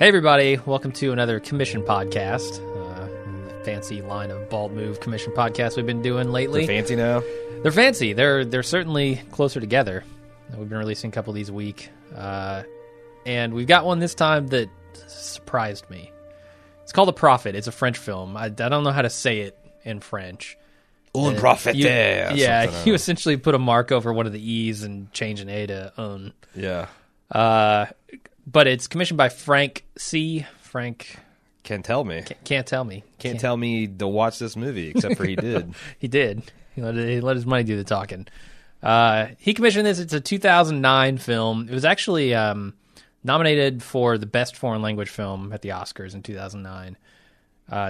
Hey everybody, welcome to another commission podcast, the fancy line of Bald Move commission podcasts we've been doing lately. They're fancy now? They're fancy. They're certainly closer together. We've been releasing a couple of these a week, and we've got one this time that surprised me. It's called Un prophète. It's a French film. I don't know how to say it in French. Un prophète. Yeah, you essentially put a mark over one of the E's and change an A to un. Yeah. But it's commissioned by Frank C. Frank can't tell me to watch this movie, except for he did. He let his money do the talking. He commissioned this. It's a 2009 film. It was actually nominated for the best foreign language film at the Oscars in 2009.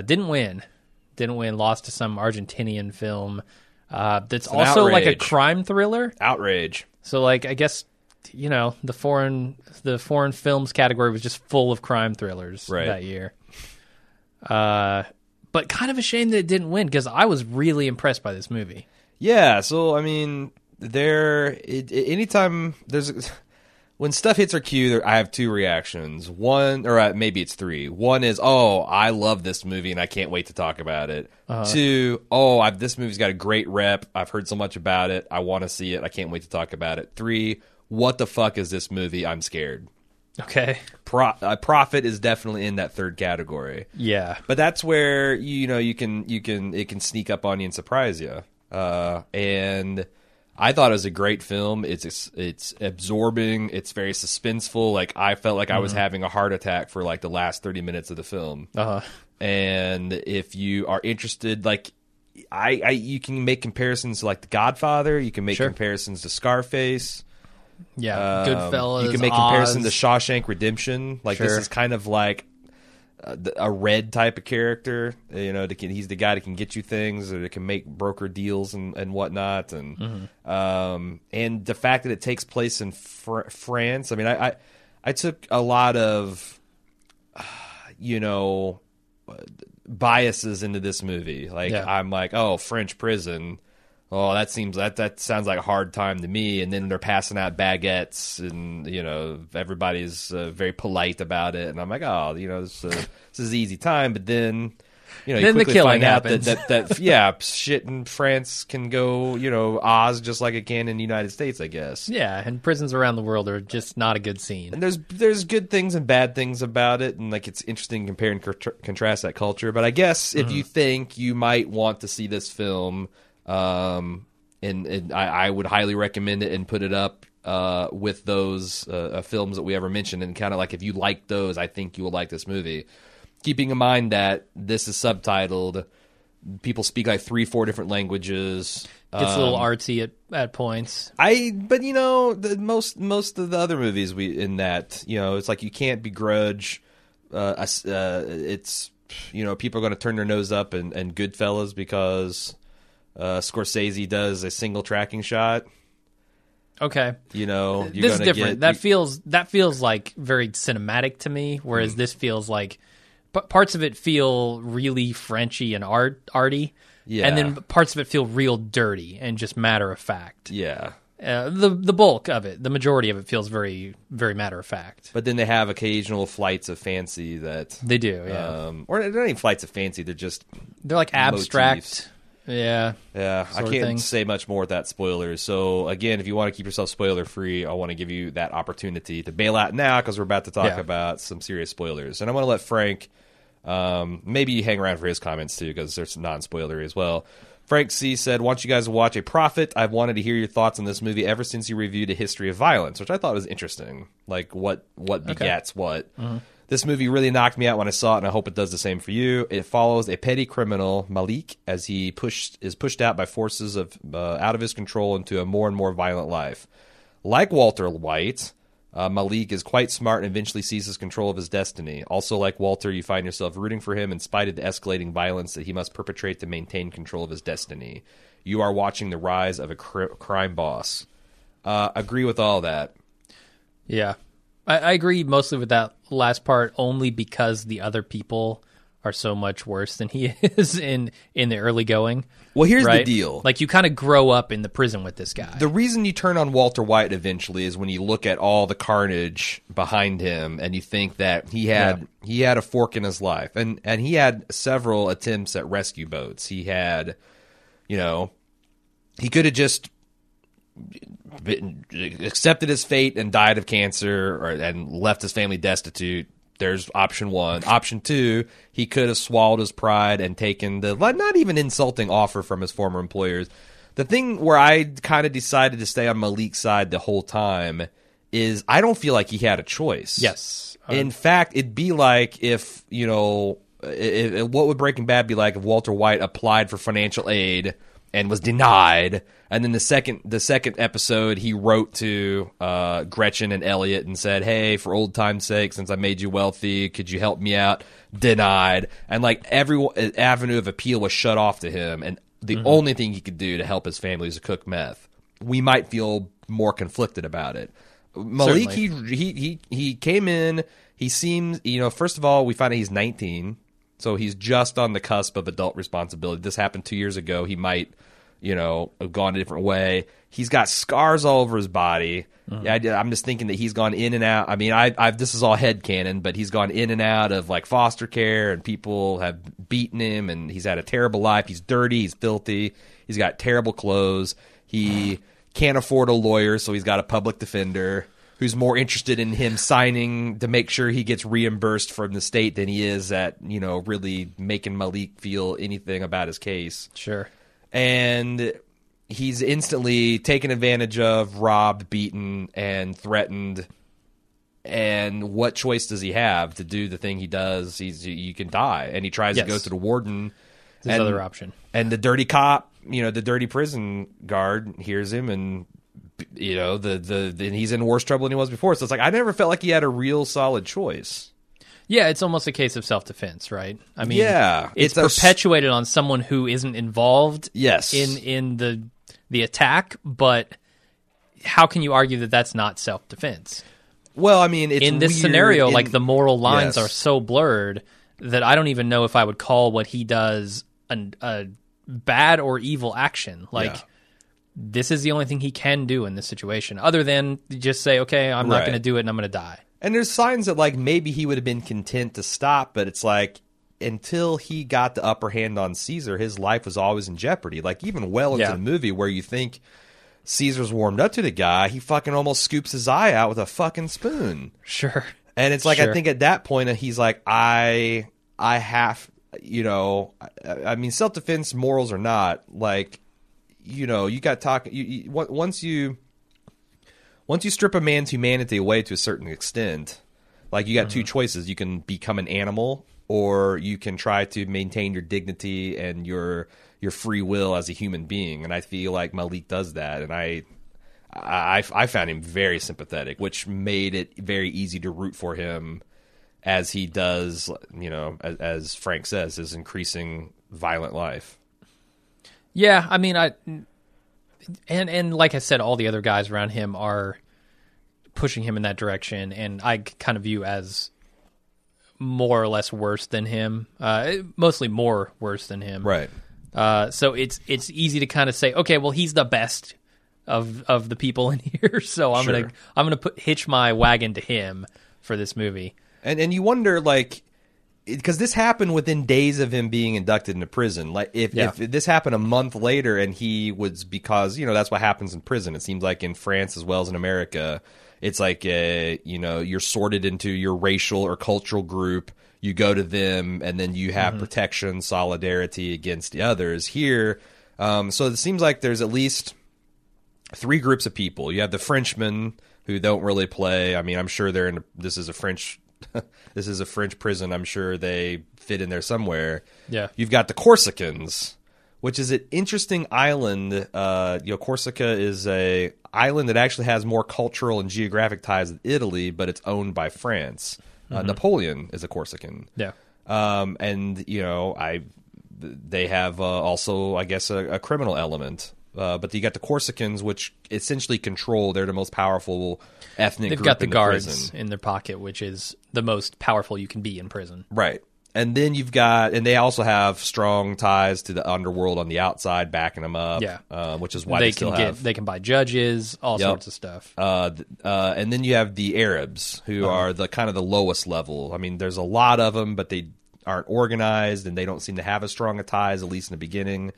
Didn't win. Lost to some Argentinian film. That's also like a crime thriller. Outrage. So like I guess, you know, the foreign films category was just full of crime thrillers that year. But kind of a shame that it didn't win, because I was really impressed by this movie. Yeah, so I mean, anytime when stuff hits our queue, I have two reactions. One, or maybe it's three. One is, oh, I love this movie and I can't wait to talk about it. Uh-huh. Two, oh, this movie's got a great rep. I've heard so much about it. I want to see it. I can't wait to talk about it. Three, what the fuck is this movie? I'm scared. Okay. Profit is definitely in that third category. Yeah. But that's where, you know, it can sneak up on you and surprise you. And I thought it was a great film. It's absorbing. It's very suspenseful. Like I felt like I was having a heart attack for like the last 30 minutes of the film. Uh-huh. And if you are interested, like you can make comparisons to like The Godfather. You can make comparisons to Scarface. Yeah, Goodfellas. You can make comparison to Shawshank Redemption. Like this is kind of like a Red type of character. You know, he's the guy that can get you things, or that can make broker deals and whatnot. And and the fact that it takes place in France. I mean, I took a lot of biases into this movie. Like I'm like, oh, French prison. Oh, that sounds like a hard time to me. And then they're passing out baguettes, and you know everybody's very polite about it. And I'm like, oh, you know, this is easy time. But then, you know, then you quickly find out that yeah, shit in France can go, you know, Oz just like it can in the United States, I guess. Yeah, and prisons around the world are just not a good scene. And there's good things and bad things about it, and like it's interesting to compare and contrast that culture. But I guess if you think you might want to see this film. And I would highly recommend it and put it up with those films that we ever mentioned, and kind of like if you like those, I think you will like this movie. Keeping in mind that this is subtitled, people speak like 3-4 different languages. Gets a little artsy at points. But you know, most of the other movies it's like you can't begrudge. It's, you know, people are going to turn their nose up and Goodfellas because. Scorsese does a single tracking shot. Okay, you know this is different. That feels like very cinematic to me, whereas this feels like parts of it feel really Frenchy and arty, yeah, and then parts of it feel real dirty and just matter of fact. Yeah, the bulk of it, the majority of it feels very very matter of fact. But then they have occasional flights of fancy that they do, yeah, or they're not even flights of fancy. They're like abstract. Motifs. Yeah. I can't say much more with that spoiler. So again, if you want to keep yourself spoiler free, I want to give you that opportunity to bail out now, because we're about to talk about some serious spoilers. And I want to let Frank maybe hang around for his comments too, because there's non-spoilery as well. Frank C. said, "Want you guys to watch A Prophet. I've wanted to hear your thoughts on this movie ever since you reviewed A History of Violence," which I thought was interesting. Like what begets what. Mm-hmm. "This movie really knocked me out when I saw it, and I hope it does the same for you. It follows a petty criminal, Malik, as he is pushed out by forces out of his control into a more and more violent life. Like Walter White, Malik is quite smart and eventually seizes control of his destiny. Also like Walter, you find yourself rooting for him in spite of the escalating violence that he must perpetrate to maintain control of his destiny. You are watching the rise of a crime boss." Agree with all that. Yeah. I agree mostly with that last part, only because the other people are so much worse than he is in the early going. Well, here's the deal. Like, you kind of grow up in the prison with this guy. The reason you turn on Walter White eventually is when you look at all the carnage behind him and you think that he had a fork in his life. And he had several attempts at rescue boats. He had, you know, he could have just accepted his fate and died of cancer and left his family destitute. There's option one. Option two, he could have swallowed his pride and taken the not even insulting offer from his former employers. The thing where I kind of decided to stay on Malik's side the whole time is I don't feel like he had a choice. Yes. In fact, it'd be like if, you know, what would Breaking Bad be like if Walter White applied for financial aid and was denied, and then the second episode he wrote to Gretchen and Elliot and said, "Hey, for old time's sake, since I made you wealthy, could you help me out?" Denied, and like every avenue of appeal was shut off to him, and the only thing he could do to help his family was to cook meth. We might feel more conflicted about it. Malik, he came in. He seems, you know, first of all, we find out he's 19. So he's just on the cusp of adult responsibility. This happened 2 years ago. He might, you know, have gone a different way. He's got scars all over his body. I'm just thinking that he's gone in and out. I mean, I've this is all headcanon, but he's gone in and out of, like, foster care, and people have beaten him, and he's had a terrible life. He's dirty. He's filthy. He's got terrible clothes. He can't afford a lawyer, so he's got a public defender who's more interested in him signing to make sure he gets reimbursed from the state than he is at, you know, really making Malik feel anything about his case. Sure. And he's instantly taken advantage of, robbed, beaten, and threatened. And what choice does he have to do the thing he does? You can die. And he tries to go to the warden. His other option. And the dirty cop, you know, the dirty prison guard hears him and, you know, then he's in worse trouble than he was before. So it's like I never felt like he had a real solid choice. Yeah, it's almost a case of self-defense, right? I mean, it's perpetuated on someone who isn't involved in the attack, but how can you argue that that's not self-defense? Well, I mean, it's in this weird scenario, like the moral lines are so blurred that I don't even know if I would call what he does a bad or evil action. Like, this is the only thing he can do in this situation, other than just say, okay, I'm not going to do it and I'm going to die. And there's signs that, like, maybe he would have been content to stop, but it's like until he got the upper hand on Caesar, his life was always in jeopardy. Like, even well into the movie where you think Caesar's warmed up to the guy, he fucking almost scoops his eye out with a fucking spoon. Sure. And it's like, I think at that point, he's like, I have, you know, I mean, self-defense, morals or not, like, you know, you got once you strip a man's humanity away to a certain extent, like, you got two choices. You can become an animal, or you can try to maintain your dignity and your free will as a human being. And I feel like Malik does that, and I found him very sympathetic, which made it very easy to root for him as he does, you know, as Frank says, his increasing violent life. Yeah, I mean, and like I said, all the other guys around him are pushing him in that direction, and I kind of view as more or less worse than him, mostly more worse than him. Right. So it's easy to kind of say, okay, well, he's the best of the people in here, so I'm gonna hitch my wagon to him for this movie. And you wonder, like, because this happened within days of him being inducted into prison. Like, if this happened a month later, and he was, because, you know, that's what happens in prison. It seems like in France as well as in America, it's like, you know, you're sorted into your racial or cultural group. You go to them, and then you have protection, solidarity against the others here. So it seems like there's at least three groups of people. You have the Frenchmen, who don't really play. I mean, I'm sure they're in. This is a French prison. I'm sure they fit in there somewhere. Yeah. You've got the Corsicans, which is an interesting island. You know, Corsica is a island that actually has more cultural and geographic ties with Italy, but it's owned by France. Napoleon is a Corsican. Yeah. And, you know, they have also, I guess, a criminal element. But you got the Corsicans, which essentially control. They're the most powerful ethnic group in the prison. They've got the guards in their pocket, which is the most powerful you can be in prison. Right. And then you've got, and they also have strong ties to the underworld on the outside, backing them up. Yeah, which is why they still have. They can buy judges, all sorts of stuff. And then you have the Arabs, who are the kind of the lowest level. I mean, there's a lot of them, but they aren't organized, and they don't seem to have as strong a ties, at least in the beginning,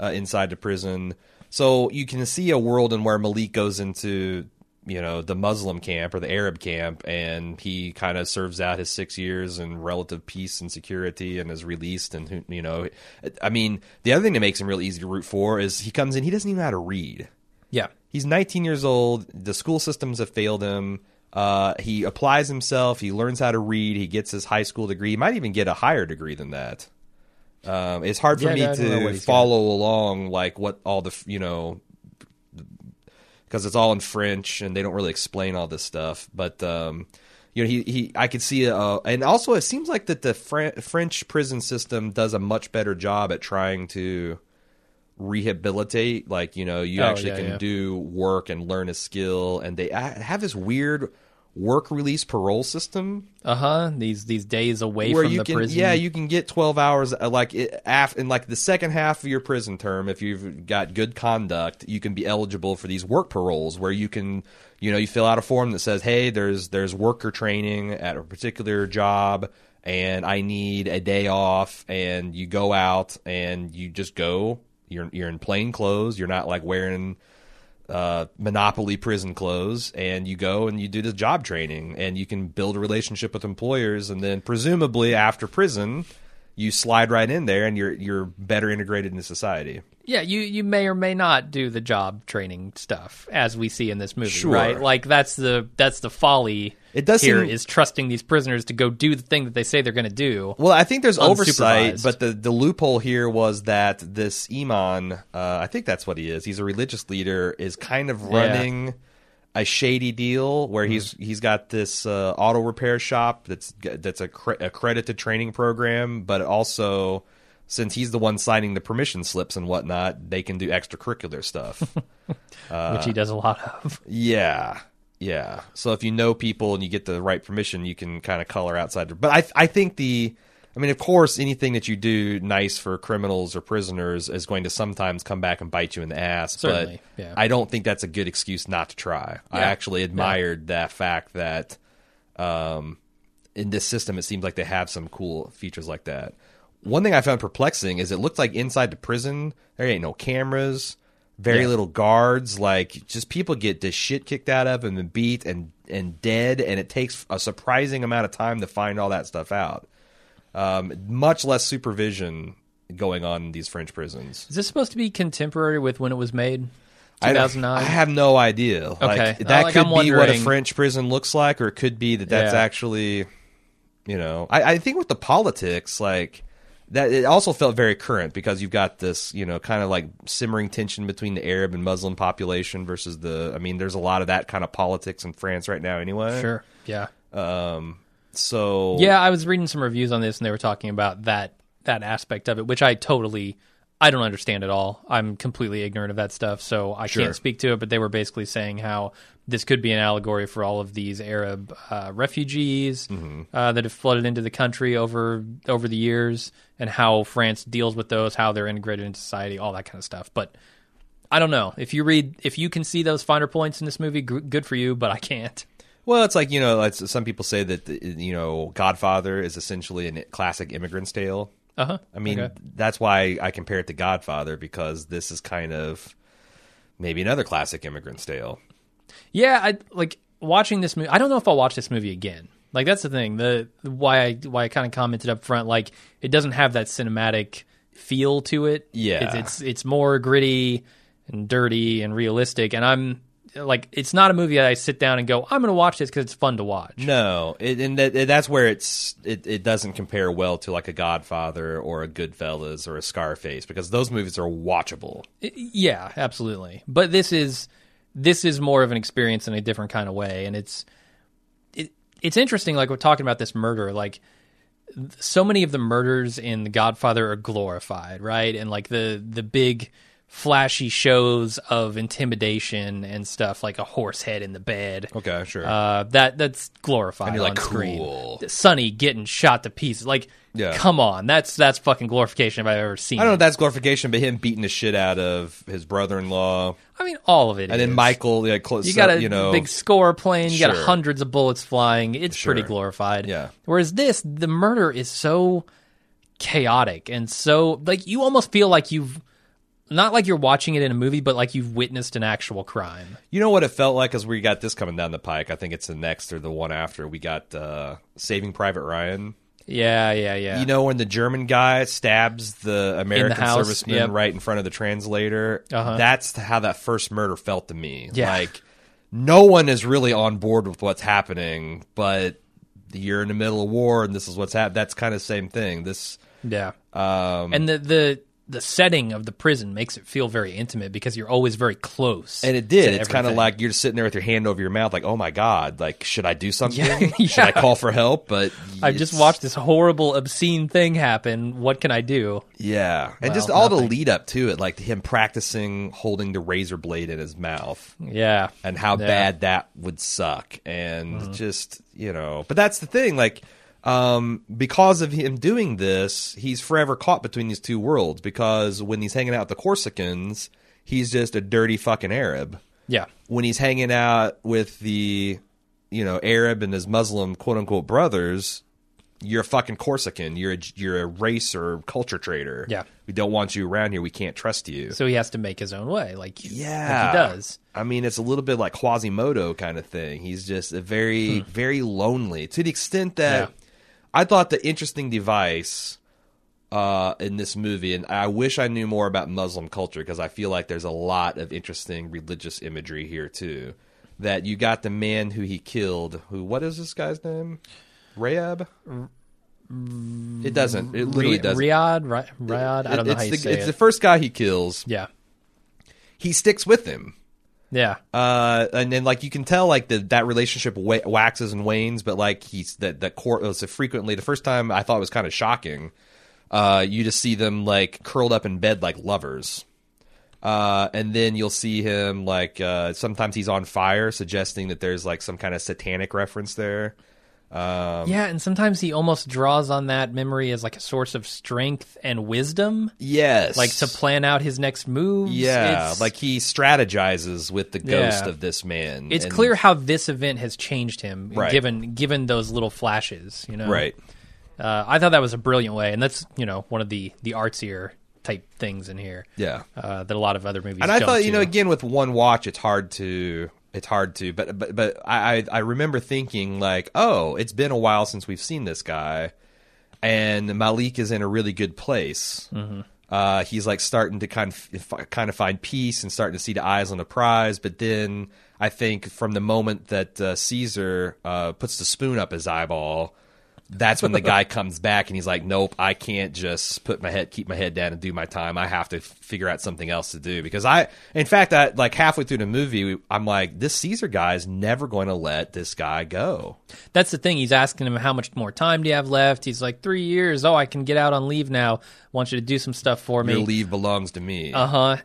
inside the prison. So you can see a world in where Malik goes into, you know, the Muslim camp or the Arab camp, and he kind of serves out his 6 years in relative peace and security and is released. And, you know, I mean, the other thing that makes him really easy to root for is he comes in, he doesn't even know how to read. Yeah. He's 19 years old. The school systems have failed him. He applies himself. He learns how to read. He gets his high school degree. He might even get a higher degree than that. It's hard for me to follow along, like, what all the, you know, because it's all in French and they don't really explain all this stuff. But, you know, I could see, and also it seems like that the French prison system does a much better job at trying to rehabilitate. Like, you know, you actually can do work and learn a skill, and they have this weird work release parole system. These days away from the prison. Yeah, you can get 12 hours in like the second half of your prison term. If you've got good conduct, you can be eligible for these work paroles where you can, you know, you fill out a form that says, hey, there's worker training at a particular job and I need a day off, and you go out and you just go. You're in plain clothes. You're not like wearing Monopoly prison clothes, and you go and you do the job training, and you can build a relationship with employers, and then presumably after prison you slide right in there and you're better integrated into society. Yeah, you may or may not do the job training stuff as we see in this movie, right? Like that's the folly. It does here seem, is trusting these prisoners to go do the thing that they say they're going to do. Well, I think there's oversight, but the loophole here was that this Imam, I think that's what he is. He's a religious leader, is kind of running a shady deal where he's got this auto repair shop that's accredited training program, but also since he's the one signing the permission slips and whatnot, they can do extracurricular stuff, which he does a lot of. Yeah. Yeah, so if you know people and you get the right permission, you can kind of color outside. But I think of course, anything that you do nice for criminals or prisoners is going to sometimes come back and bite you in the ass. Certainly, but I don't think that's a good excuse not to try. Yeah. I actually admired that fact that in this system, it seems like they have some cool features like that. One thing I found perplexing is it looked like inside the prison, there ain't no cameras. Very little guards, like just people get the shit kicked out of them and beat and dead, and it takes a surprising amount of time to find all that stuff out. Much less supervision going on in these French prisons. Is this supposed to be contemporary with when it was made? 2009? I have no idea. Okay. That could be what a French prison looks like, or it could be that's actually, you know, I think with the politics, like, that it also felt very current because you've got this, you know, kind of like simmering tension between the Arab and Muslim population versus there's a lot of that kind of politics in France right now anyway. Sure. Yeah. So. Yeah, I was reading some reviews on this and they were talking about that aspect of it, which I don't understand at all. I'm completely ignorant of that stuff, so I can't speak to it, but they were basically saying how this could be an allegory for all of these Arab refugees that have flooded into the country over the years, and how France deals with those, how they're integrated into society, all that kind of stuff. But I don't know. If you can see those finer points in this movie, good for you, but I can't. Well, it's like, you know, some people say that, you know, Godfather is essentially a classic immigrant's tale. I mean, That's why I compare it to Godfather, because this is kind of maybe another classic immigrant's tale. Yeah, I like watching this movie. I don't know if I'll watch this movie again. Like, that's the thing. Why I kind of commented up front, like, it doesn't have that cinematic feel to it. Yeah, it's more gritty and dirty and realistic. And I'm like, it's not a movie that I sit down and go, I'm going to watch this because it's fun to watch. No, that's where it doesn't compare well to like a Godfather or a Goodfellas or a Scarface, because those movies are watchable. Yeah, absolutely. But this is more of an experience in a different kind of way, and it's interesting. Like, we're talking about this murder, like so many of the murders in The Godfather are glorified, right? And like the big flashy shows of intimidation and stuff, like a horse head in the bed. Okay, sure. That's glorified and you're like, on screen. Cool. Sonny getting shot to pieces. Like, yeah. Come on, that's fucking glorification if I've ever seen. I don't know if that's glorification, but him beating the shit out of his brother-in-law. I mean, all of it. And is. Then Michael, like, close. You got a big score playing. You got hundreds of bullets flying. It's pretty glorified. Yeah. Whereas this, the murder is so chaotic and so like you almost feel like you've. Not like you're watching it in a movie, but like you've witnessed an actual crime. You know what it felt like as we got this coming down the pike? I think it's the next or the one after. We got Saving Private Ryan. Yeah. You know when the German guy stabs the American serviceman right in front of the translator? Uh-huh. That's how that first murder felt to me. Yeah. Like, no one is really on board with what's happening, but you're in the middle of war and this is what's happening. That's kind of the same thing. This, yeah. And the setting of the prison makes it feel very intimate because you're always very close. And it did. It's kind of like you're sitting there with your hand over your mouth like, oh, my God, like, should I do something? Yeah. Should I call for help? But I've just watched this horrible, obscene thing happen. What can I do? Yeah. Well, and just all nothing. The lead up to it, like him practicing holding the razor blade in his mouth. Yeah. And how bad that would suck. And just, but that's the thing, like. Because of him doing this, he's forever caught between these two worlds because when he's hanging out with the Corsicans, he's just a dirty fucking Arab. Yeah. When he's hanging out with the, Arab and his Muslim quote-unquote brothers, you're a fucking Corsican. You're a race or culture traitor. Yeah. We don't want you around here. We can't trust you. So he has to make his own way like he does. I mean, it's a little bit like Quasimodo kind of thing. He's just a very, very lonely to the extent that... Yeah. I thought the interesting device in this movie, and I wish I knew more about Muslim culture because I feel like there's a lot of interesting religious imagery here too, that you got the man who he killed, who, what is this guy's name? Riyad? It doesn't. It literally doesn't. Riyad? I don't know how you say it. It's the first guy he kills. Yeah. He sticks with him. Yeah. And then, like, you can tell, like, that relationship waxes and wanes, but, like, he's that court was frequently, the first time I thought it was kind of shocking, you just see them, like, curled up in bed like lovers. And then you'll see him, like, sometimes he's on fire, suggesting that there's, like, some kind of satanic reference there. And sometimes he almost draws on that memory as like a source of strength and wisdom. Yes. Like to plan out his next moves. Yeah, like he strategizes with the ghost of this man. It's clear how this event has changed him, given those little flashes, Right. I thought that was a brilliant way, and that's, one of the artsier type things in here. Yeah. That a lot of other movies and I thought, to. Again, with one watch, it's hard to, but I remember thinking like, oh, it's been a while since we've seen this guy, and Malik is in a really good place. Mm-hmm. He's like starting to kind of find peace and starting to see the eyes on the prize. But then I think from the moment that Caesar puts the spoon up his eyeball, that's when the guy comes back and he's like, nope, I can't just keep my head down and do my time. I have to figure out something else to do because in fact, like halfway through the movie, I'm like, this Caesar guy is never going to let this guy go. That's the thing. He's asking him, how much more time do you have left? He's like, 3 years. Oh, I can get out on leave now. I want you to do some stuff for me. Your leave belongs to me. Uh-huh.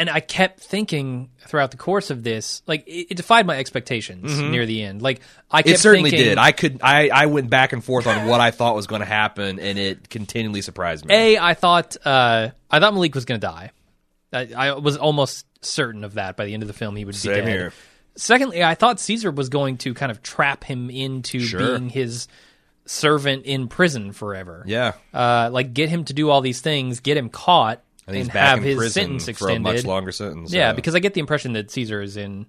And I kept thinking throughout the course of this, like it defied my expectations near the end. Like I kept It certainly did. I went back and forth on what I thought was going to happen, and it continually surprised me. I thought Malik was going to die. I was almost certain of that. By the end of the film, he would be dead. Here. Secondly, I thought Caesar was going to kind of trap him into being his servant in prison forever. Yeah, like get him to do all these things, get him caught. And he's back have in his prison sentence extended. For a much longer sentence. Yeah, because I get the impression that Caesar is in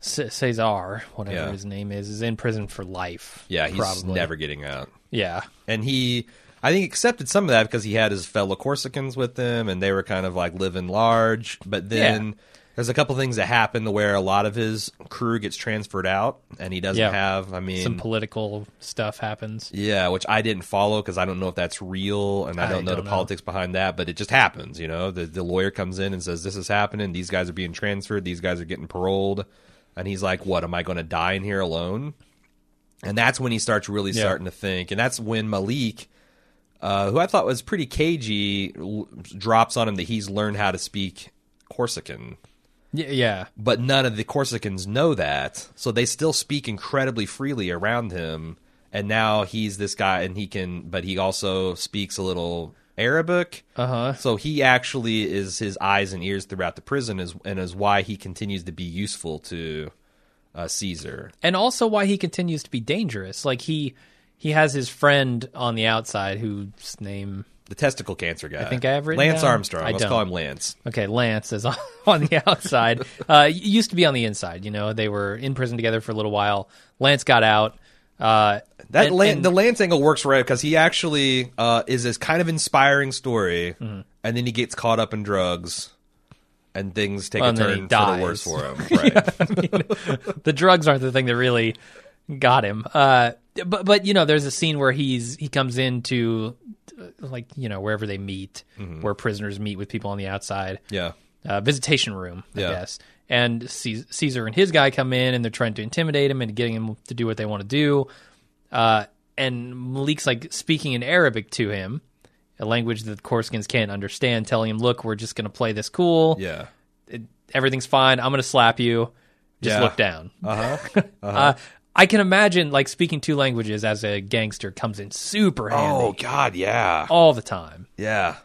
Caesar, whatever his name is in prison for life. Yeah, he's probably never getting out. Yeah. And he, I think, accepted some of that because he had his fellow Corsicans with him, and they were kind of like living large. But then there's a couple things that happen where a lot of his crew gets transferred out, and he doesn't have, some political stuff happens. Yeah, which I didn't follow because I don't know if that's real, and I don't know the politics behind that, but it just happens, The lawyer comes in and says, this is happening, these guys are being transferred, these guys are getting paroled, and he's like, what, am I going to die in here alone? And that's when he starts really starting to think, and that's when Malik... who I thought was pretty cagey, drops on him that he's learned how to speak Corsican. Yeah. But none of the Corsicans know that, so they still speak incredibly freely around him. And now he's this guy, and but he also speaks a little Arabic. Uh-huh. So he actually is his eyes and ears throughout the prison, and is why he continues to be useful to Caesar. And also why he continues to be dangerous. Like, he has his friend on the outside whose name... The testicle cancer guy. I think I have written Lance down. Armstrong. Let's call him Lance. Okay, Lance is on the outside. Used to be on the inside, you know. They were in prison together for a little while. Lance got out. The Lance angle works right because he actually is this kind of inspiring story, mm-hmm. and then he gets caught up in drugs, and things take a turn for the worse for him. Right. Yeah, I mean, the drugs aren't the thing that really got him. But you know, there's a scene where he comes into like, you know, wherever they meet, mm-hmm. where prisoners meet with people on the outside. Yeah. Visitation room, I guess. And Caesar and his guy come in, and they're trying to intimidate him and getting him to do what they want to do. And Malik's like speaking in Arabic to him, a language that the Corsicans can't understand, telling him, "Look, we're just going to play this cool. Yeah, everything's fine. I'm going to slap you. Just look down." Uh-huh. I can imagine like speaking two languages as a gangster comes in super handy. Oh God, yeah, all the time. Yeah.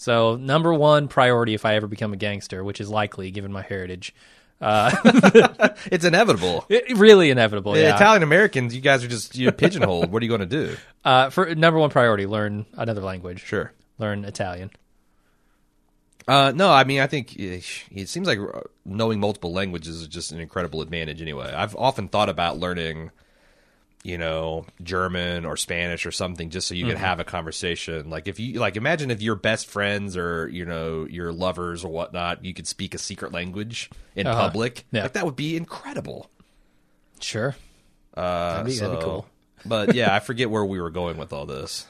So number one priority if I ever become a gangster, which is likely given my heritage. It's inevitable. Really inevitable, yeah. Italian-Americans, you guys are just pigeonholed. What are you going to do? For number one priority, learn another language. Sure. Learn Italian. No, I mean, I think it seems like knowing multiple languages is just an incredible advantage anyway. I've often thought about learning, you know, German or Spanish or something, just so you can mm-hmm. have a conversation. Like if you imagine if your best friends or, you know, your lovers or whatnot, you could speak a secret language in public. Yeah. Like that would be incredible. Sure. That'd be cool. But yeah, I forget where we were going with all this.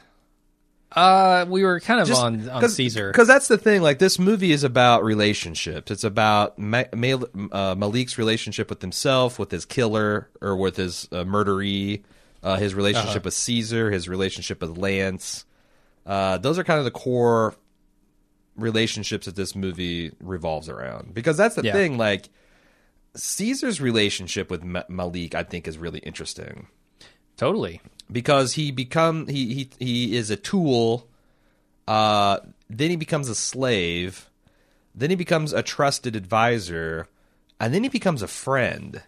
We were kind of on Caesar. Because that's the thing, like this movie is about relationships. It's about Malik's relationship with himself, with his killer, or with his murderee, his relationship with Caesar, his relationship with Lance. Those are kind of the core relationships that this movie revolves around. Because that's the thing, like Caesar's relationship with Malik, I think, is really interesting. Totally. Because he is a tool, then he becomes a slave, then he becomes a trusted advisor, and then he becomes a friend.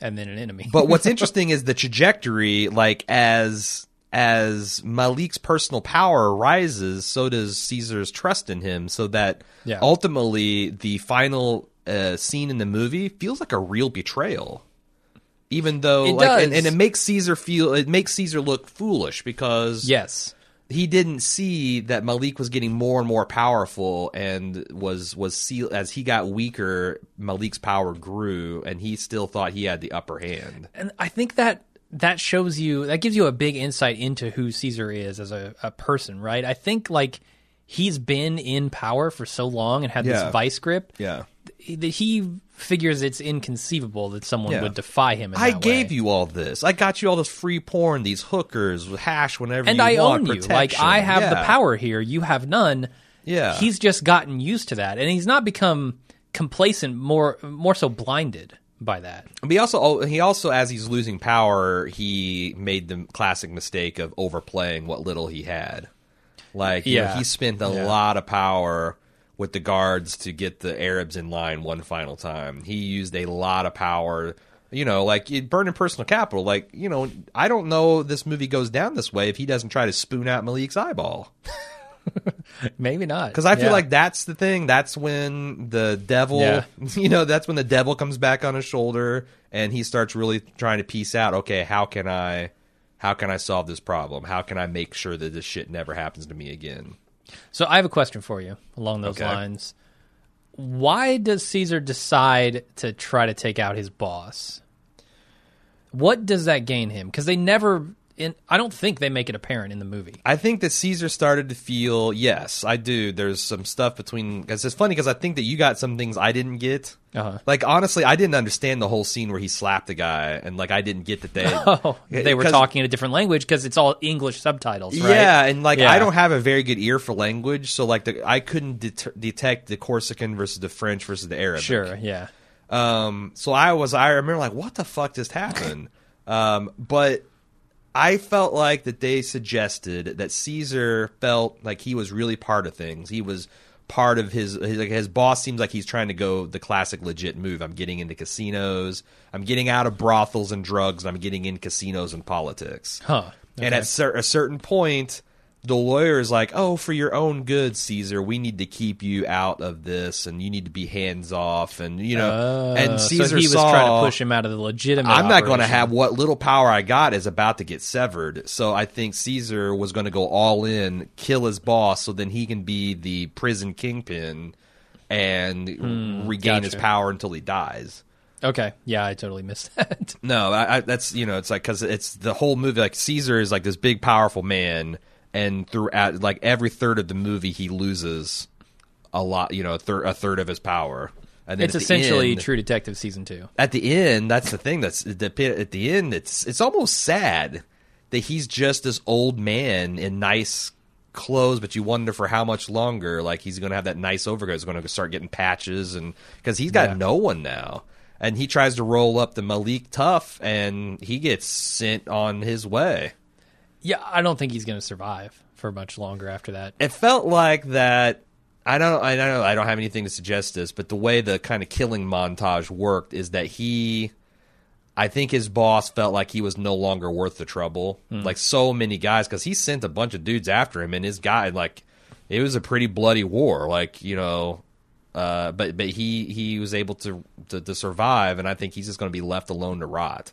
And then an enemy. But what's interesting is the trajectory, like as Malik's personal power rises, so does Caesar's trust in him, so that ultimately the final scene in the movie feels like a real betrayal. Even though it does. And it makes Caesar look foolish because he didn't see that Malik was getting more and more powerful, and as he got weaker, Malik's power grew, and he still thought he had the upper hand. And I think that shows you, that gives you a big insight into who Caesar is as a person, right? I think like he's been in power for so long and had this vice grip. Yeah. That he figures it's inconceivable that someone would defy him in that way. I gave you all this. I got you all this free porn, these hookers, hash whenever you want. And I own you. Like, I have the power here. You have none. Yeah. He's just gotten used to that. And he's not become complacent, more so blinded by that. But he also, as he's losing power, he made the classic mistake of overplaying what little he had. Like, you know, he spent a lot of power with the guards to get the Arabs in line one final time. He used a lot of power, you know, like burning personal capital. Like, you know, I don't know this movie goes down this way if he doesn't try to spoon out Malik's eyeball. Maybe not. Because I feel like that's the thing. That's when the devil, you know, that's when the devil comes back on his shoulder and he starts really trying to piece out, okay, how can I solve this problem? How can I make sure that this shit never happens to me again? So I have a question for you along those lines. Why does Caesar decide to try to take out his boss? What does that gain him? Because they never I don't think they make it apparent in the movie. I think that Caesar started to feel, yes, I do. There's some stuff between, because it's funny because I think that you got some things I didn't get. Uh-huh. Like, honestly, I didn't understand the whole scene where he slapped a guy, and, like, I didn't get that they were talking in a different language because it's all English subtitles, right? Yeah, and, like, I don't have a very good ear for language, so, like, I couldn't detect the Corsican versus the French versus the Arabic. Sure, yeah. So I remember, like, what the fuck just happened? But I felt like that they suggested that Caesar felt like he was really part of things. He was part of his boss seems like he's trying to go the classic legit move. I'm getting into casinos. I'm getting out of brothels and drugs, and I'm getting in casinos and politics. Huh. Okay. And at a certain point, the lawyer is like, oh, for your own good, Caesar, we need to keep you out of this, and you need to be hands off. And, you know, and Caesar so he was trying to push him out of the legitimate operation. I'm not going to have what little power I got is about to get severed. So I think Caesar was going to go all in, kill his boss, so then he can be the prison kingpin and regain his power until he dies. Okay. Yeah, I totally missed that. No, that's, you know, it's like, because it's the whole movie, like Caesar is like this big, powerful man. And throughout, like, every third of the movie, he loses a lot, you know, a third of his power. And then it's essentially True Detective Season 2. At the end, that's the thing. At the end, it's almost sad that he's just this old man in nice clothes, but you wonder for how much longer, like, he's going to have that nice overcoat. He's going to start getting patches, and because he's got no one now. And he tries to roll up the Malik tough, and he gets sent on his way. Yeah, I don't think he's going to survive for much longer after that. It felt like that. I don't have anything to suggest this, but the way the kind of killing montage worked is that I think his boss felt like he was no longer worth the trouble. Like so many guys, because he sent a bunch of dudes after him, and his guy, like, it was a pretty bloody war. Like, you know, but he was able to survive, and I think he's just going to be left alone to rot.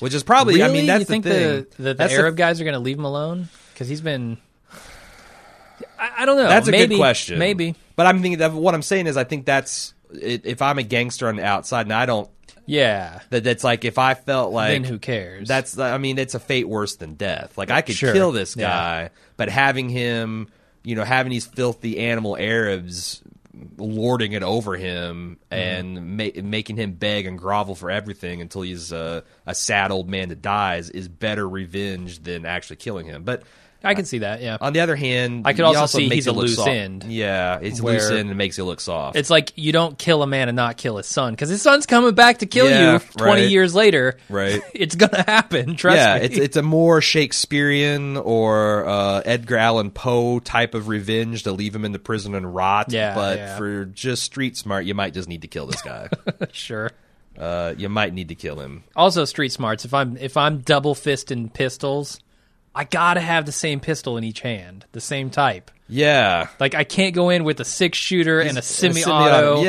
Which is probably, really? I mean, that's the thing. You think the Arab guys are going to leave him alone? Because he's been, I don't know. That's a good question. Maybe. But I'm thinking, what I'm saying is I think that's, if I'm a gangster on the outside and I don't. Yeah. That's like, if I felt like. Then who cares? That's, I mean, it's a fate worse than death. Like, I could kill this guy, but having him, you know, having these filthy animal Arabs lording it over him and making him beg and grovel for everything until he's a sad old man that dies is better revenge than actually killing him. But I can see that, yeah. On the other hand, I could also see he's a loose end. Yeah, it's loose end and makes you look soft. It's like you don't kill a man and not kill his son, because his son's coming back to kill you 20 years later. Right. It's going to happen, trust me. Yeah, it's a more Shakespearean or Edgar Allan Poe type of revenge to leave him in the prison and rot. Yeah, for just street smart, you might just need to kill this guy. Sure. You might need to kill him. Also, street smarts, if I'm double-fisting pistols, I gotta have the same pistol in each hand, the same type. Yeah, like I can't go in with a 6-shooter and a semi-auto.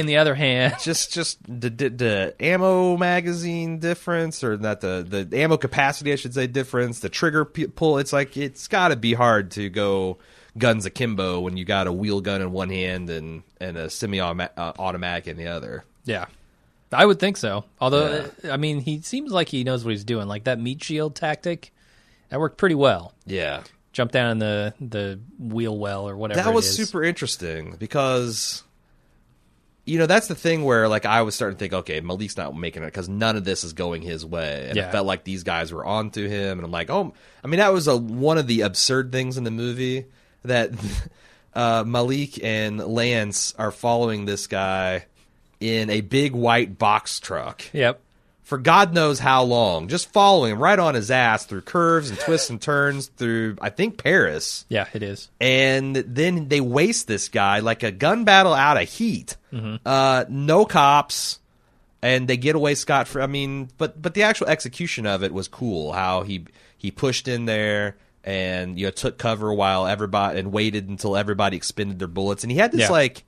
In the other hand, just the ammo magazine difference, or not the ammo capacity, I should say, difference. The trigger pull. It's like it's gotta be hard to go guns akimbo when you got a wheel gun in one hand and a semi-automatic in the other. Yeah. I would think so. Although, I mean, he seems like he knows what he's doing. Like that meat shield tactic. That worked pretty well. Yeah. Jump down in the wheel well or whatever. That was super interesting because, you know, that's the thing where, like, I was starting to think, okay, Malik's not making it because none of this is going his way. And it felt like these guys were onto him. And I'm like, oh, I mean, that was one of the absurd things in the movie that Malik and Lance are following this guy in a big white box truck. Yep. For God knows how long, just following him right on his ass through curves and twists and turns through, I think, Paris. Yeah, it is. And then they waste this guy like a gun battle out of heat. Mm-hmm. No cops, and they get away scot-free. I mean, but the actual execution of it was cool, how he pushed in there and, you know, took cover while everybody, and waited until everybody expended their bullets. And he had this, like...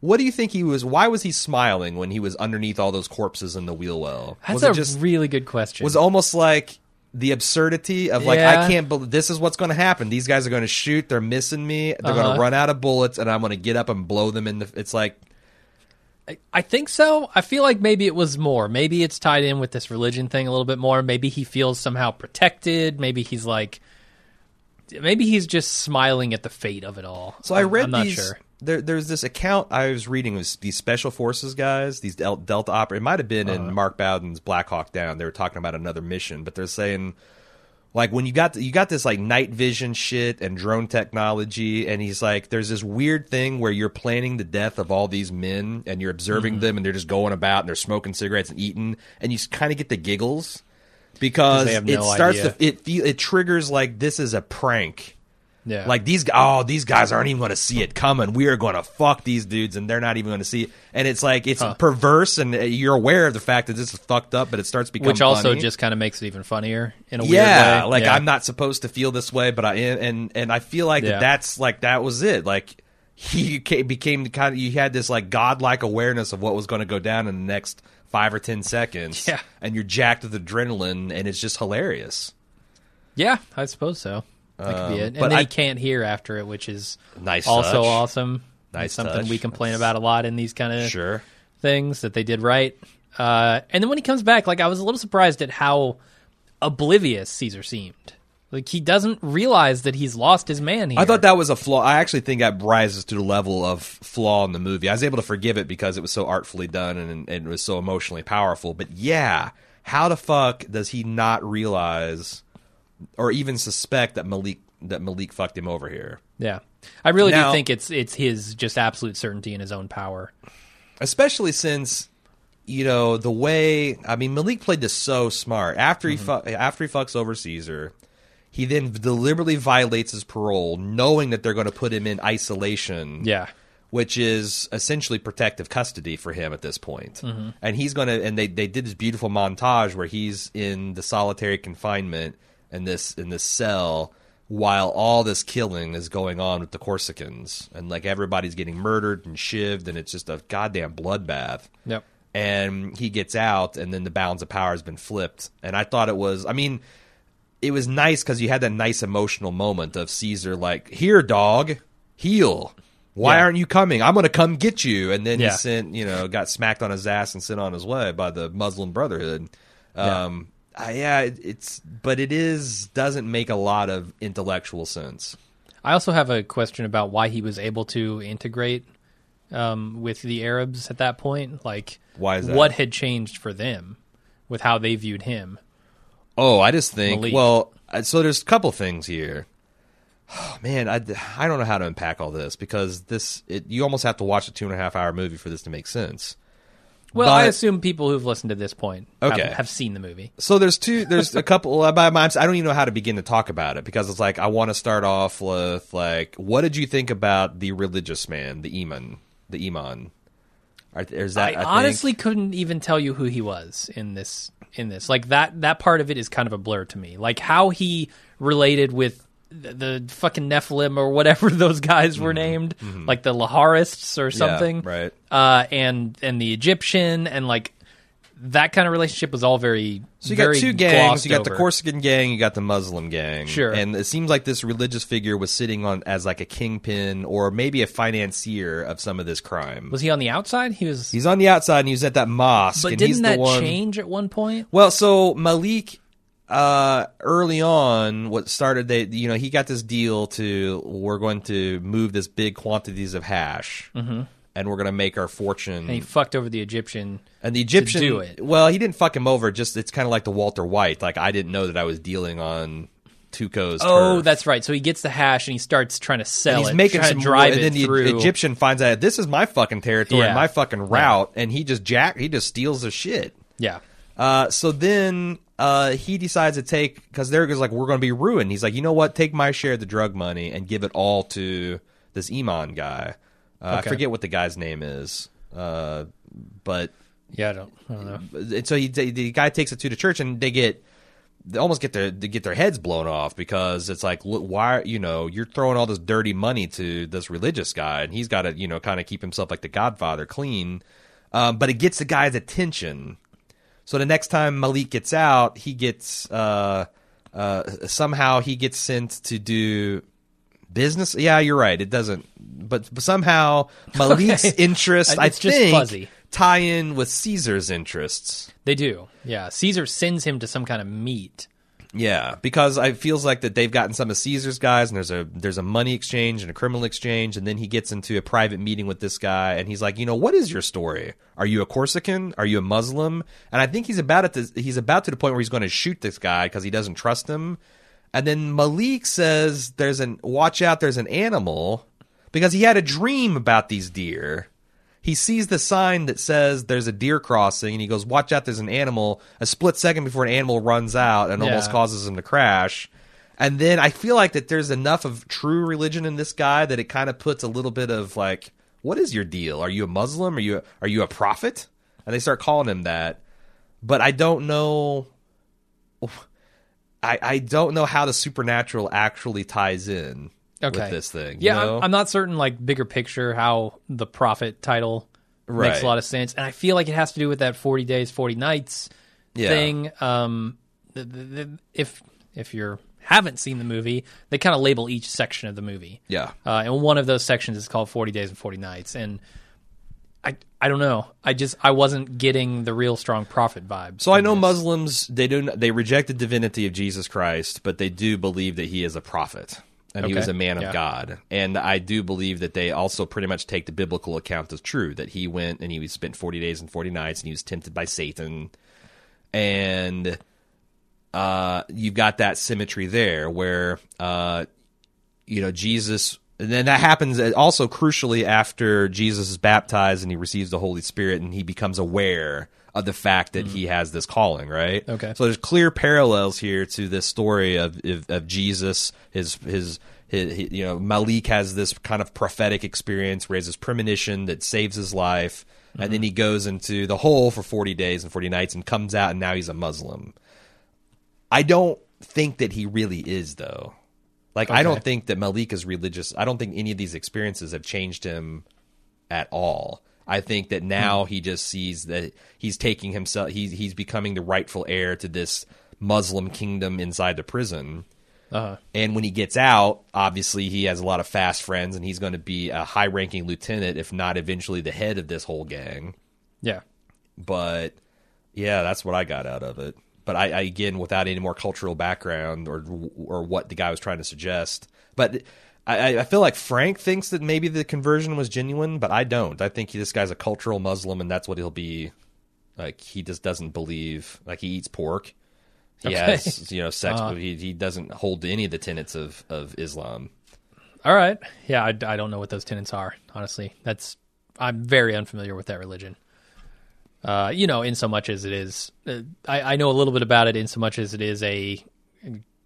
What do you think he was? Why was he smiling when he was underneath all those corpses in the wheel well? That's a really good question. Was almost like the absurdity of like, I can't believe this is what's going to happen. These guys are going to shoot. They're missing me. They're going to run out of bullets, and I'm going to get up and blow them in the. It's like I think so. I feel like maybe it was more. Maybe it's tied in with this religion thing a little bit more. Maybe he feels somehow protected. Maybe he's like, maybe he's just smiling at the fate of it all. So I'm not sure. There's this account I was reading was these special forces guys, these Delta operators. It might have been in Mark Bowden's Black Hawk Down. They were talking about another mission, but they're saying like when you got this like night vision shit and drone technology, and he's like, there's this weird thing where you're planning the death of all these men and you're observing them, and they're just going about and they're smoking cigarettes and eating, and you kind of get the giggles because it triggers like this is a prank. Yeah. Like these guys aren't even going to see it coming. We are going to fuck these dudes, and they're not even going to see it. And it's like it's perverse, and you're aware of the fact that this is fucked up, but it starts becoming funny. Just kind of makes it even funnier in a weird way. Yeah, like I'm not supposed to feel this way, but I am, and I feel like that's like that was it. Like he became the kind of, you had this like godlike awareness of what was going to go down in the next 5 or 10 seconds. Yeah, and you're jacked with adrenaline, and it's just hilarious. Yeah, I suppose so. That could be it. And but then he can't hear after it, which is nice also touch. Awesome. Nice it's something touch. We complain That's... about a lot in these kind of things that they did right. And then when he comes back, like I was a little surprised at how oblivious Caesar seemed. Like he doesn't realize that he's lost his man here. I thought that was a flaw. I actually think that rises to the level of flaw in the movie. I was able to forgive it because it was so artfully done and it was so emotionally powerful. But yeah, how the fuck does he not realize... or even suspect that Malik fucked him over here? Yeah, I really do think it's his just absolute certainty in his own power, especially since the way Malik played this so smart. After he fucks over Caesar, he then deliberately violates his parole, knowing that they're going to put him in isolation. Yeah. Which is essentially protective custody for him at this point. Mm-hmm. And he's going to, and they did this beautiful montage where he's in the solitary confinement. In this cell, while all this killing is going on with the Corsicans, and like everybody's getting murdered and shivved, and it's just a goddamn bloodbath. Yep. And he gets out, and then the balance of power has been flipped. And I thought it was nice because you had that nice emotional moment of Caesar, like, "Here, dog, heal. Why aren't you coming? I'm going to come get you." And then he sent, got smacked on his ass and sent on his way by the Muslim Brotherhood. Yeah. It doesn't make a lot of intellectual sense. I also have a question about why he was able to integrate with the Arabs at that point. Like, why is that? What had changed for them with how they viewed him? Oh, I just think Malik. Well, so there's a couple things here. Oh, man, I don't know how to unpack all this because you almost have to watch a 2.5-hour movie for this to make sense. Well, I assume people who've listened to this point have seen the movie. So there's a couple. I don't even know how to begin to talk about it because it's like I want to start off with like, what did you think about the religious man, the imam? I honestly couldn't even tell you who he was in this. Like that part of it is kind of a blur to me. Like how he related with the fucking Nephilim or whatever those guys were named, like the Laharists or something, and the Egyptian, and like that kind of relationship was all very. So you got two gangs. You got the Corsican gang. You got the Muslim gang. Sure. And it seems like this religious figure was sitting on as like a kingpin or maybe a financier of some of this crime. Was he on the outside? He's on the outside, and he was at that mosque. But didn't that change at one point? Well, so Malik. Early on, what started he got this deal we're going to move this big quantities of hash, and we're going to make our fortune. And he fucked over the Egyptian. And the Egyptian to do it. Well, he didn't fuck him over. Just it's kind of like the Walter White. Like I didn't know that I was dealing on Tuco's. Oh, turf. That's right. So he gets the hash and he starts trying to sell and he's making some drive, and then the Egyptian finds out this is my fucking territory, and my fucking route, and he just steals the shit. Yeah. So then. He decides to take, because they're like, we're going to be ruined. He's like, you know what? Take my share of the drug money and give it all to this Iman guy. I forget what the guy's name is. But yeah, I don't know. And so the guy takes it to the church, and they almost get their heads blown off because it's like, look, why you're throwing all this dirty money to this religious guy, and he's got to kind of keep himself like the Godfather clean. But it gets the guy's attention. So the next time Malik gets out, he gets somehow he gets sent to do business. Yeah, you're right. It doesn't. But somehow Malik's interest, I think, just fuzzy. tie in with Caesar's interests. They do. Yeah. Caesar sends him to some kind of meet. Yeah, because it feels like that they've gotten some of Caesar's guys, and there's a money exchange and a criminal exchange, and then he gets into a private meeting with this guy, and he's like, you know, what is your story? Are you a Corsican? Are you a Muslim? And I think he's about to the point where he's going to shoot this guy because he doesn't trust him. And then Malik says, there's an animal, because he had a dream about these deer. He sees the sign that says there's a deer crossing, and he goes, watch out, there's an animal, a split second before an animal runs out and almost causes him to crash. And then I feel like that there's enough of true religion in this guy that it kind of puts a little bit of like, what is your deal? Are you a Muslim? Are you a prophet? And they start calling him that. But I don't know. I don't know how the supernatural actually ties in. Okay. With this thing, yeah, you know? I'm not certain, like, bigger picture, how the prophet title makes a lot of sense, and I feel like it has to do with that 40 days, 40 nights thing. If you haven't seen the movie, they kind of label each section of the movie, and one of those sections is called 40 days and 40 nights, and I don't know. I wasn't getting the real strong prophet vibe. So I know Muslims, they reject the divinity of Jesus Christ, but they do believe that he is a prophet. And he was a man of God. And I do believe that they also pretty much take the biblical account as true, that he went and he spent 40 days and 40 nights and he was tempted by Satan. And you've got that symmetry there where, Jesus... And then that happens also crucially after Jesus is baptized and he receives the Holy Spirit and he becomes aware of the fact that he has this calling, right? Okay. So there's clear parallels here to this story of Jesus. His Malik has this kind of prophetic experience, raises premonition that saves his life, and then he goes into the hole for 40 days and 40 nights and comes out, and now he's a Muslim. I don't think that he really is, though. Like, okay. I don't think that Malik is religious. I don't think any of these experiences have changed him at all. I think that now he just sees that he's taking himself, he's becoming the rightful heir to this Muslim kingdom inside the prison. Uh-huh. And when he gets out, obviously he has a lot of fast friends, and he's going to be a high-ranking lieutenant, if not eventually the head of this whole gang. Yeah. But, yeah, that's what I got out of it. But I again, without any more cultural background or what the guy was trying to suggest. But I feel like Frank thinks that maybe the conversion was genuine, but I don't. I think this guy's a cultural Muslim, and that's what he'll be. Like, he just doesn't believe. Like, he eats pork. He has sex, but he doesn't hold to any of the tenets of Islam. All right. Yeah, I don't know what those tenets are, honestly. I'm very unfamiliar with that religion. In so much as it is, I know a little bit about it in so much as it is a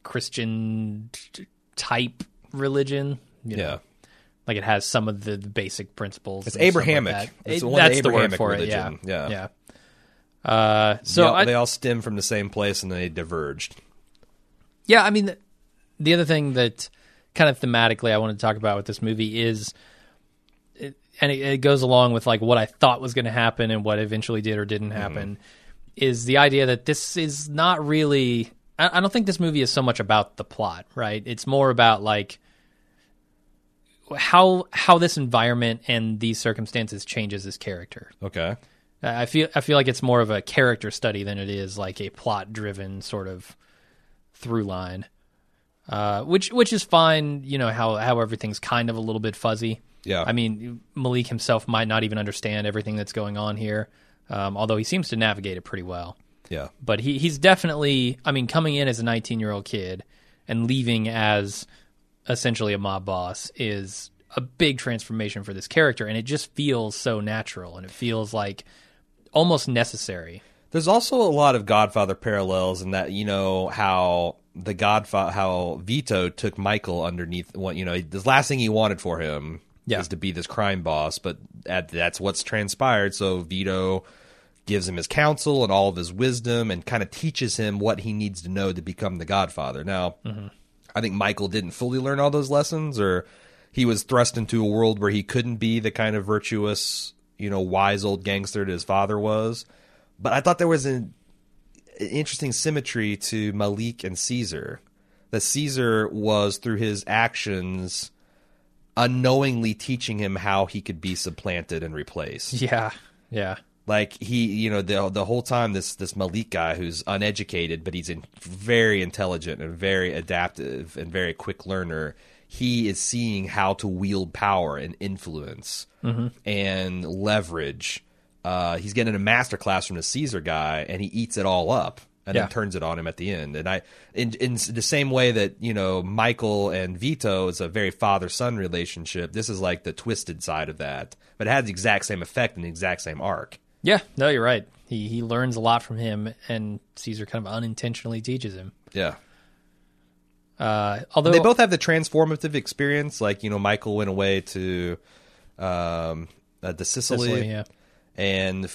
Christian type religion. Like it has some of the basic principles. It's Abrahamic. Like that. That's the word for religion. It. Yeah. They all stem from the same place and they diverged. Yeah. I mean, the other thing that kind of thematically I wanted to talk about with this movie is, and it goes along with like what I thought was going to happen and what eventually did or didn't happen, is the idea that this is not really... I don't think this movie is so much about the plot, right? It's more about like how this environment and these circumstances changes his character. Okay. I feel like it's more of a character study than it is like a plot-driven sort of through line, which is fine, how everything's kind of a little bit fuzzy. Yeah, I mean, Malik himself might not even understand everything that's going on here, although he seems to navigate it pretty well. Yeah. But he's definitely, I mean, coming in as a 19-year-old kid and leaving as essentially a mob boss is a big transformation for this character, and it just feels so natural, and it feels like almost necessary. There's also a lot of Godfather parallels in that, how... The Godfather, how Vito took Michael underneath. The last thing he wanted for him is to be this crime boss, but that's what's transpired. So Vito gives him his counsel and all of his wisdom, and kind of teaches him what he needs to know to become the Godfather. Now, I think Michael didn't fully learn all those lessons, or he was thrust into a world where he couldn't be the kind of virtuous, wise old gangster that his father was. But I thought there was interesting symmetry to Malik and Caesar, that Caesar was through his actions unknowingly teaching him how he could be supplanted and replaced. Yeah. Like, he, you know, the whole time this Malik guy who's uneducated, but he's very intelligent and very adaptive and very quick learner. He is seeing how to wield power and influence and leverage. He's getting a master class from the Caesar guy, and he eats it all up and then turns it on him at the end. And in the same way that, you know, Michael and Vito is a very father-son relationship, this is like the twisted side of that. But it had the exact same effect and the exact same arc. Yeah, no, you're right. He learns a lot from him, and Caesar kind of unintentionally teaches him. Yeah. Although they both have the transformative experience, like, you know, Michael went away to the Sicily and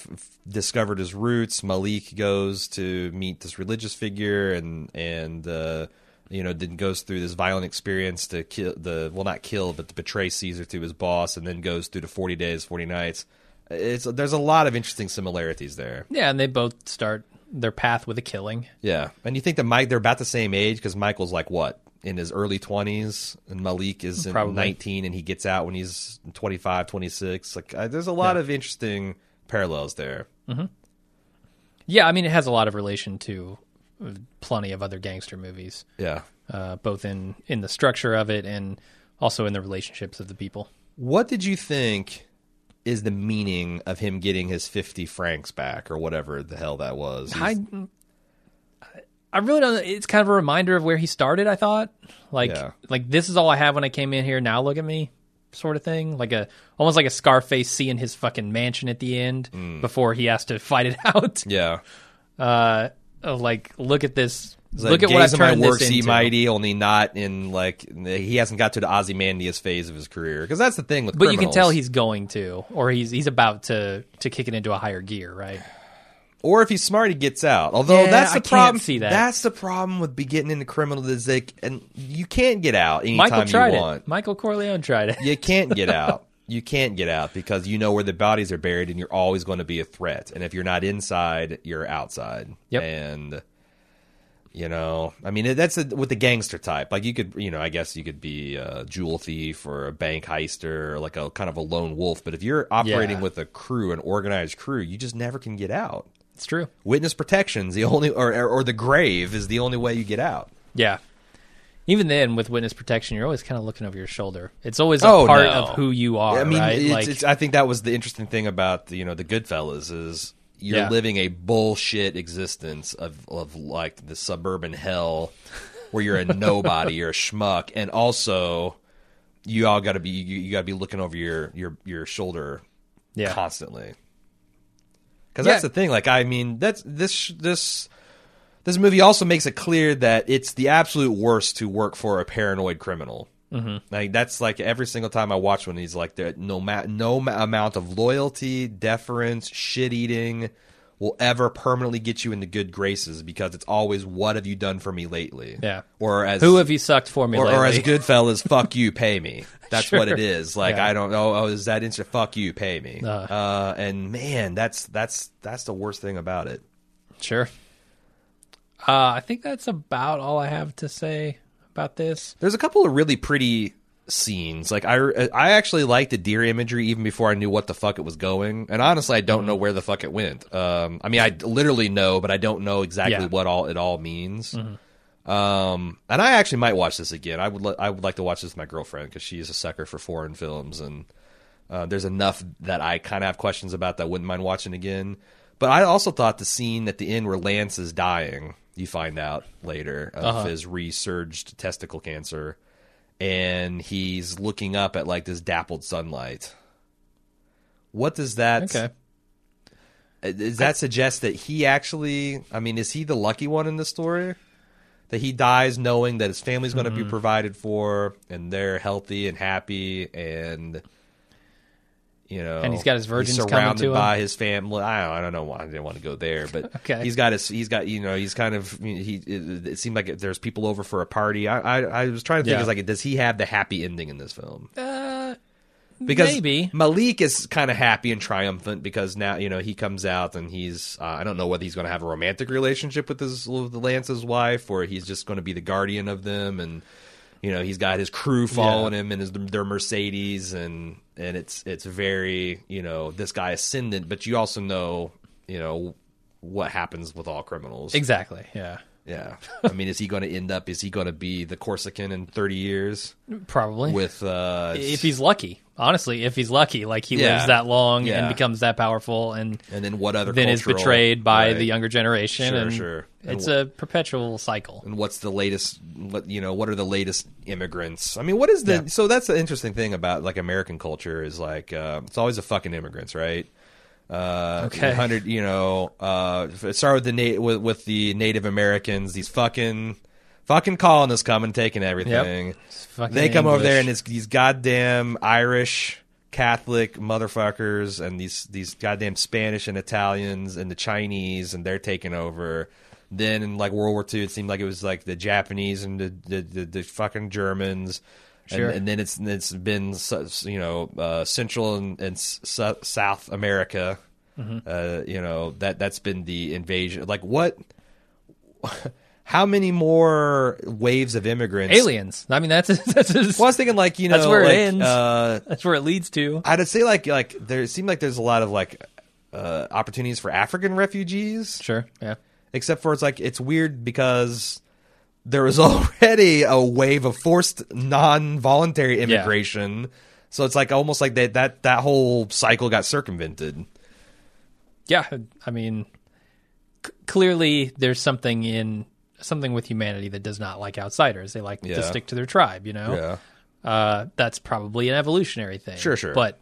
discovered his roots. Malik goes to meet this religious figure, and you know, then goes through this violent experience to betray Caesar through his boss, and then goes through the 40 days, 40 nights. There's a lot of interesting similarities there. Yeah, and they both start their path with a killing. Yeah, and you think that they're about the same age, because Michael's like, what, in his early 20s, and Malik is probably 19, and he gets out when he's 25, 26. Like, there's a lot of interesting parallels there. Mm-hmm. Yeah, I mean, it has a lot of relation to plenty of other gangster movies. Yeah. Both in the structure of it and also in the relationships of the people. What did you think is the meaning of him getting his 50 francs back, or whatever the hell that was? I really don't know. It's kind of a reminder of where he started, I thought. Like this is all I have when I came in here, now look at me, sort of thing. Like almost like a Scarface seeing his fucking mansion at the end before he has to fight it out. Yeah. Like, look at this. Look at what I've turned this into. Gaze at my works, mighty, only not in, like, he hasn't got to the Ozymandias phase of his career. Because that's the thing with criminals. But you can tell he's going to, or he's about to kick it into a higher gear, right? Or if he's smart, he gets out. Although that's the problem. I can't see that. That's the problem with getting into criminal is like, and you can't get out anytime you want. Michael Corleone tried it. You can't get out. You can't get out because you know where the bodies are buried, and you're always going to be a threat. And if you're not inside, you're outside. Yep. And, you know, I mean, that's with the gangster type. Like, you could, you know, I guess you could be a jewel thief or a bank heister or like a kind of a lone wolf. But if you're operating with a crew, an organized crew, you just never can get out. It's true. Witness protection's the only, or the grave is the only way you get out. Yeah. Even then, with witness protection, you're always kind of looking over your shoulder. It's always a part of who you are. I mean, right? I think that was the interesting thing about the Goodfellas is you're living a bullshit existence of like the suburban hell where you're a nobody, you're a schmuck, and also you all got to be you got to be looking over your shoulder constantly. Because that's the thing. Like, I mean, that's this. This movie also makes it clear that it's the absolute worst to work for a paranoid criminal. Mm-hmm. Like, that's like every single time I watch one, he's like, no amount of loyalty, deference, shit-eating will ever permanently get you into good graces, because it's always, what have you done for me lately? Yeah. Or as, who have you sucked for me lately? Or as Goodfellas, fuck you, pay me. That's what it is. Like, I don't know. Oh, is that instant? Fuck you, pay me. And man, that's the worst thing about it. Sure. I think that's about all I have to say about this. There's a couple of really pretty scenes. Like, I actually liked the deer imagery even before I knew what the fuck it was going. And honestly, I don't know where the fuck it went. I mean, I literally know, but I don't know exactly what it all means. Mm-hmm. And I actually might watch this again. I would like to watch this with my girlfriend, because she is a sucker for foreign films. And there's enough that I kind of have questions about that I wouldn't mind watching again. But I also thought the scene at the end where Lance is dying, you find out later, of his resurged testicle cancer, and he's looking up at like this dappled sunlight. What does that... Okay. Does that suggest that he actually... I mean, is he the lucky one in the story? That he dies knowing that his family's going to be provided for, and they're healthy and happy, and... You know, and he's got his virgins surrounded coming to by him. His family. I don't know why I didn't want to go there, but okay. It seemed like there's people over for a party. I was trying to think, like, does he have the happy ending in this film? Because maybe Malik is kind of happy and triumphant, because now, you know, he comes out and he's I don't know whether he's going to have a romantic relationship with Lance's wife, or he's just going to be the guardian of them, and you know, he's got his crew following him in their Mercedes, and it's very, you know, this guy ascendant, but you also know, you know, what happens with all criminals. Exactly. Yeah. Yeah. I mean, is he going to be the Corsican in 30 years? Probably. With, if he's lucky, honestly, like he lives that long and becomes that powerful and then what other then cultural, is betrayed by the younger generation. Sure, It's a perpetual cycle. And what's the latest, you know, what are the latest immigrants? I mean, what is the, so that's the interesting thing about like American culture is like, it's always the fucking immigrants, right? Okay. 100, you know, start with the Native Americans. These fucking colonists come and taking everything. Yep. They come over there and it's these goddamn Irish Catholic motherfuckers and these goddamn Spanish and Italians and the Chinese, and they're taking over. Then in like World War II, it seemed like it was like the Japanese and the fucking Germans. Sure. And then it's been, you know, Central and South America, you know, that's been the invasion. Like what, how many more waves of immigrants? Aliens. I mean, well, I was thinking like, you know, that's where it ends. That's where it leads to. I'd say like there seemed like there's a lot of like opportunities for African refugees. Sure. Yeah. Except for it's like, it's weird because there was already a wave of forced non-voluntary immigration. Yeah. So it's like almost like that whole cycle got circumvented. Yeah. I mean, clearly there's something with humanity that does not like outsiders. They like to stick to their tribe, you know? Yeah. That's probably an evolutionary thing. Sure. But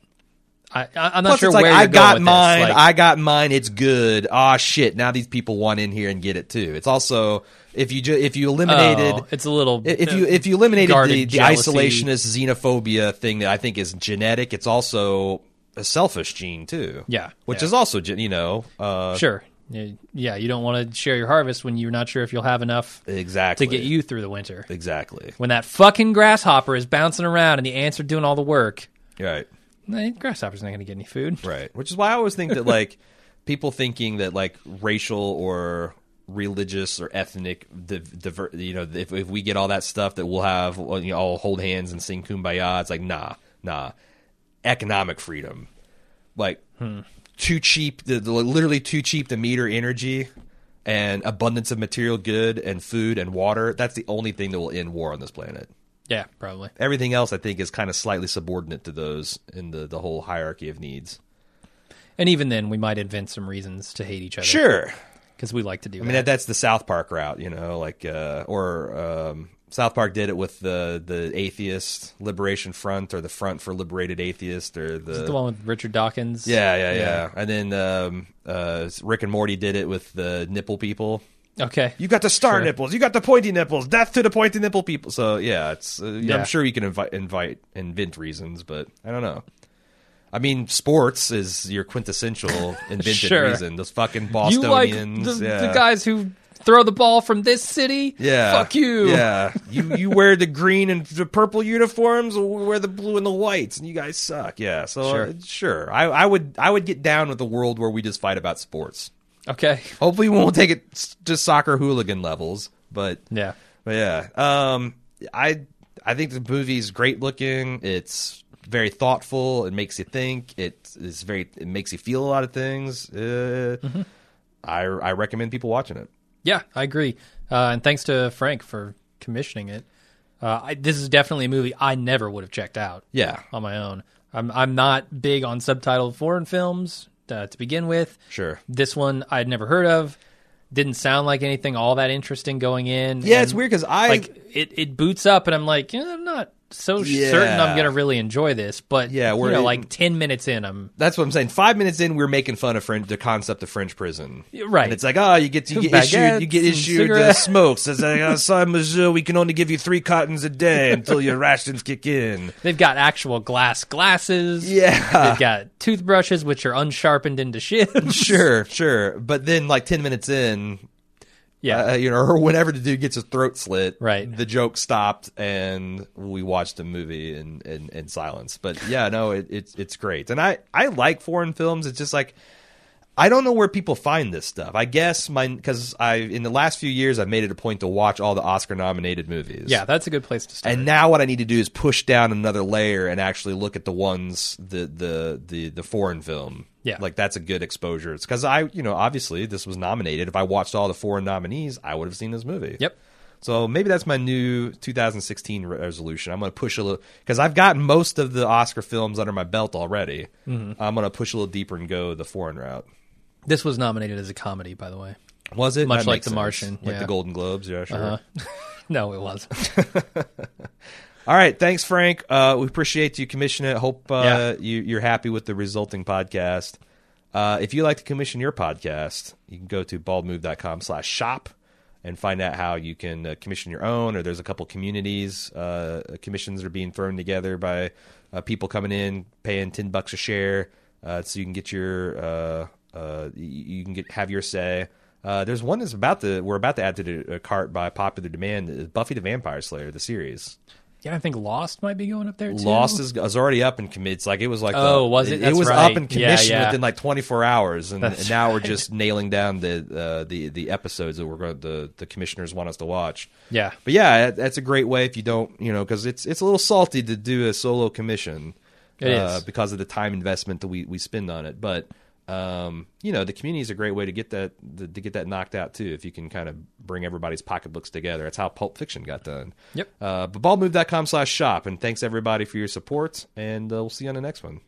I'm not sure it's where like, I got mine. It's good. Ah, shit. Now these people want in here and get it too. It's also if you eliminated, it's a little if you eliminated the isolationist xenophobia thing that I think is genetic. It's also a selfish gene too. Yeah, which is also you know sure. Yeah, you don't want to share your harvest when you're not sure if you'll have enough to get you through the winter. Exactly. When that fucking grasshopper is bouncing around and the ants are doing all the work. Right. Grasshopper's not going to get any food. Right. Which is why I always think that, like, people thinking that, like, racial or religious or ethnic, you know, if we get all that stuff that we'll have, you know, all hold hands and sing Kumbaya, it's like, nah. Economic freedom. Like, too cheap, literally too cheap to meter energy and abundance of material good and food and water. That's the only thing that will end war on this planet. Yeah, probably. Everything else, I think, is kind of slightly subordinate to those in the whole hierarchy of needs. And even then, we might invent some reasons to hate each other. Sure. Because we like to do that. I mean, that's the South Park route, you know, like, South Park did it with the Atheist Liberation Front or the Front for Liberated Atheists or the... Is it the one with Richard Dawkins? Yeah. And then Rick and Morty did it with the nipple people. Okay. You got the star nipples. You got the pointy nipples. Death to the pointy nipple people. So, yeah, it's I'm sure you can invent reasons, but I don't know. I mean, sports is your quintessential invented reason. Those fucking Bostonians. You like the guys who throw the ball from this city? Yeah. Fuck you. Yeah. You wear the green and the purple uniforms, or we wear the blue and the whites, and you guys suck. Yeah. So, sure. I would get down with a world where we just fight about sports. Okay. Hopefully we won't take it to soccer hooligan levels, but yeah. I think the movie's great looking. It's very thoughtful. It makes you think. It makes you feel a lot of things. I recommend people watching it. Yeah, I agree. And thanks to Frank for commissioning it. This is definitely a movie I never would have checked out. Yeah. On my own. I'm not big on subtitled foreign films. To begin with. Sure. This one I'd never heard of. Didn't sound like anything all that interesting going in. Yeah, it's weird because it boots up and I'm like, I'm not so certain I'm going to really enjoy this, but we're like 10 minutes in. That's what I'm saying. 5 minutes in, we're making fun of the concept of French prison. Right. And it's like, oh, you get issued smokes. It's like, sorry, monsieur, we can only give you 3 cottons a day until your rations kick in. They've got actual glasses. Yeah. They've got toothbrushes, which are unsharpened into shit. Sure. But then like 10 minutes in... Yeah, you know, or whenever the dude gets his throat slit, right? The joke stopped, and we watched the movie in silence. But it's great, and I like foreign films. It's just like I don't know where people find this stuff. I guess in the last few years, I've made it a point to watch all the Oscar-nominated movies. Yeah, that's a good place to start. And now what I need to do is push down another layer and actually look at the ones, the foreign film. Yeah. Like, that's a good exposure. It's because obviously this was nominated. If I watched all the foreign nominees, I would have seen this movie. Yep. So maybe that's my new 2016 resolution. I'm going to push a little, because I've gotten most of the Oscar films under my belt already. Mm-hmm. I'm going to push a little deeper and go the foreign route. This was nominated as a comedy, by the way. Was it? Much like The Martian. Like the Golden Globes, yeah, sure. Uh-huh. No, it wasn't. All right, thanks, Frank. We appreciate you commissioning it. Hope you're happy with the resulting podcast. If you'd like to commission your podcast, you can go to baldmove.com/shop and find out how you can commission your own, or there's a couple communities. Commissions are being thrown together by people coming in, paying $10 a share, so you can get your... have your say. There's one that's we're about to add to the cart by popular demand, Buffy the Vampire Slayer, the series. Yeah, I think Lost might be going up there too. Lost is already up and committed. It's like it was like it was right. Up and commissioned within like 24 hours, and now we're just nailing down the episodes that the commissioners want us to watch. Yeah, but yeah, that's a great way if you don't because it's a little salty to do a solo commission. It is because of the time investment that we spend on it, but. The community is a great way to get that knocked out too. If you can kind of bring everybody's pocketbooks together, that's how Pulp Fiction got done. Yep. But baldmove.com/shop, and thanks everybody for your support. And we'll see you on the next one.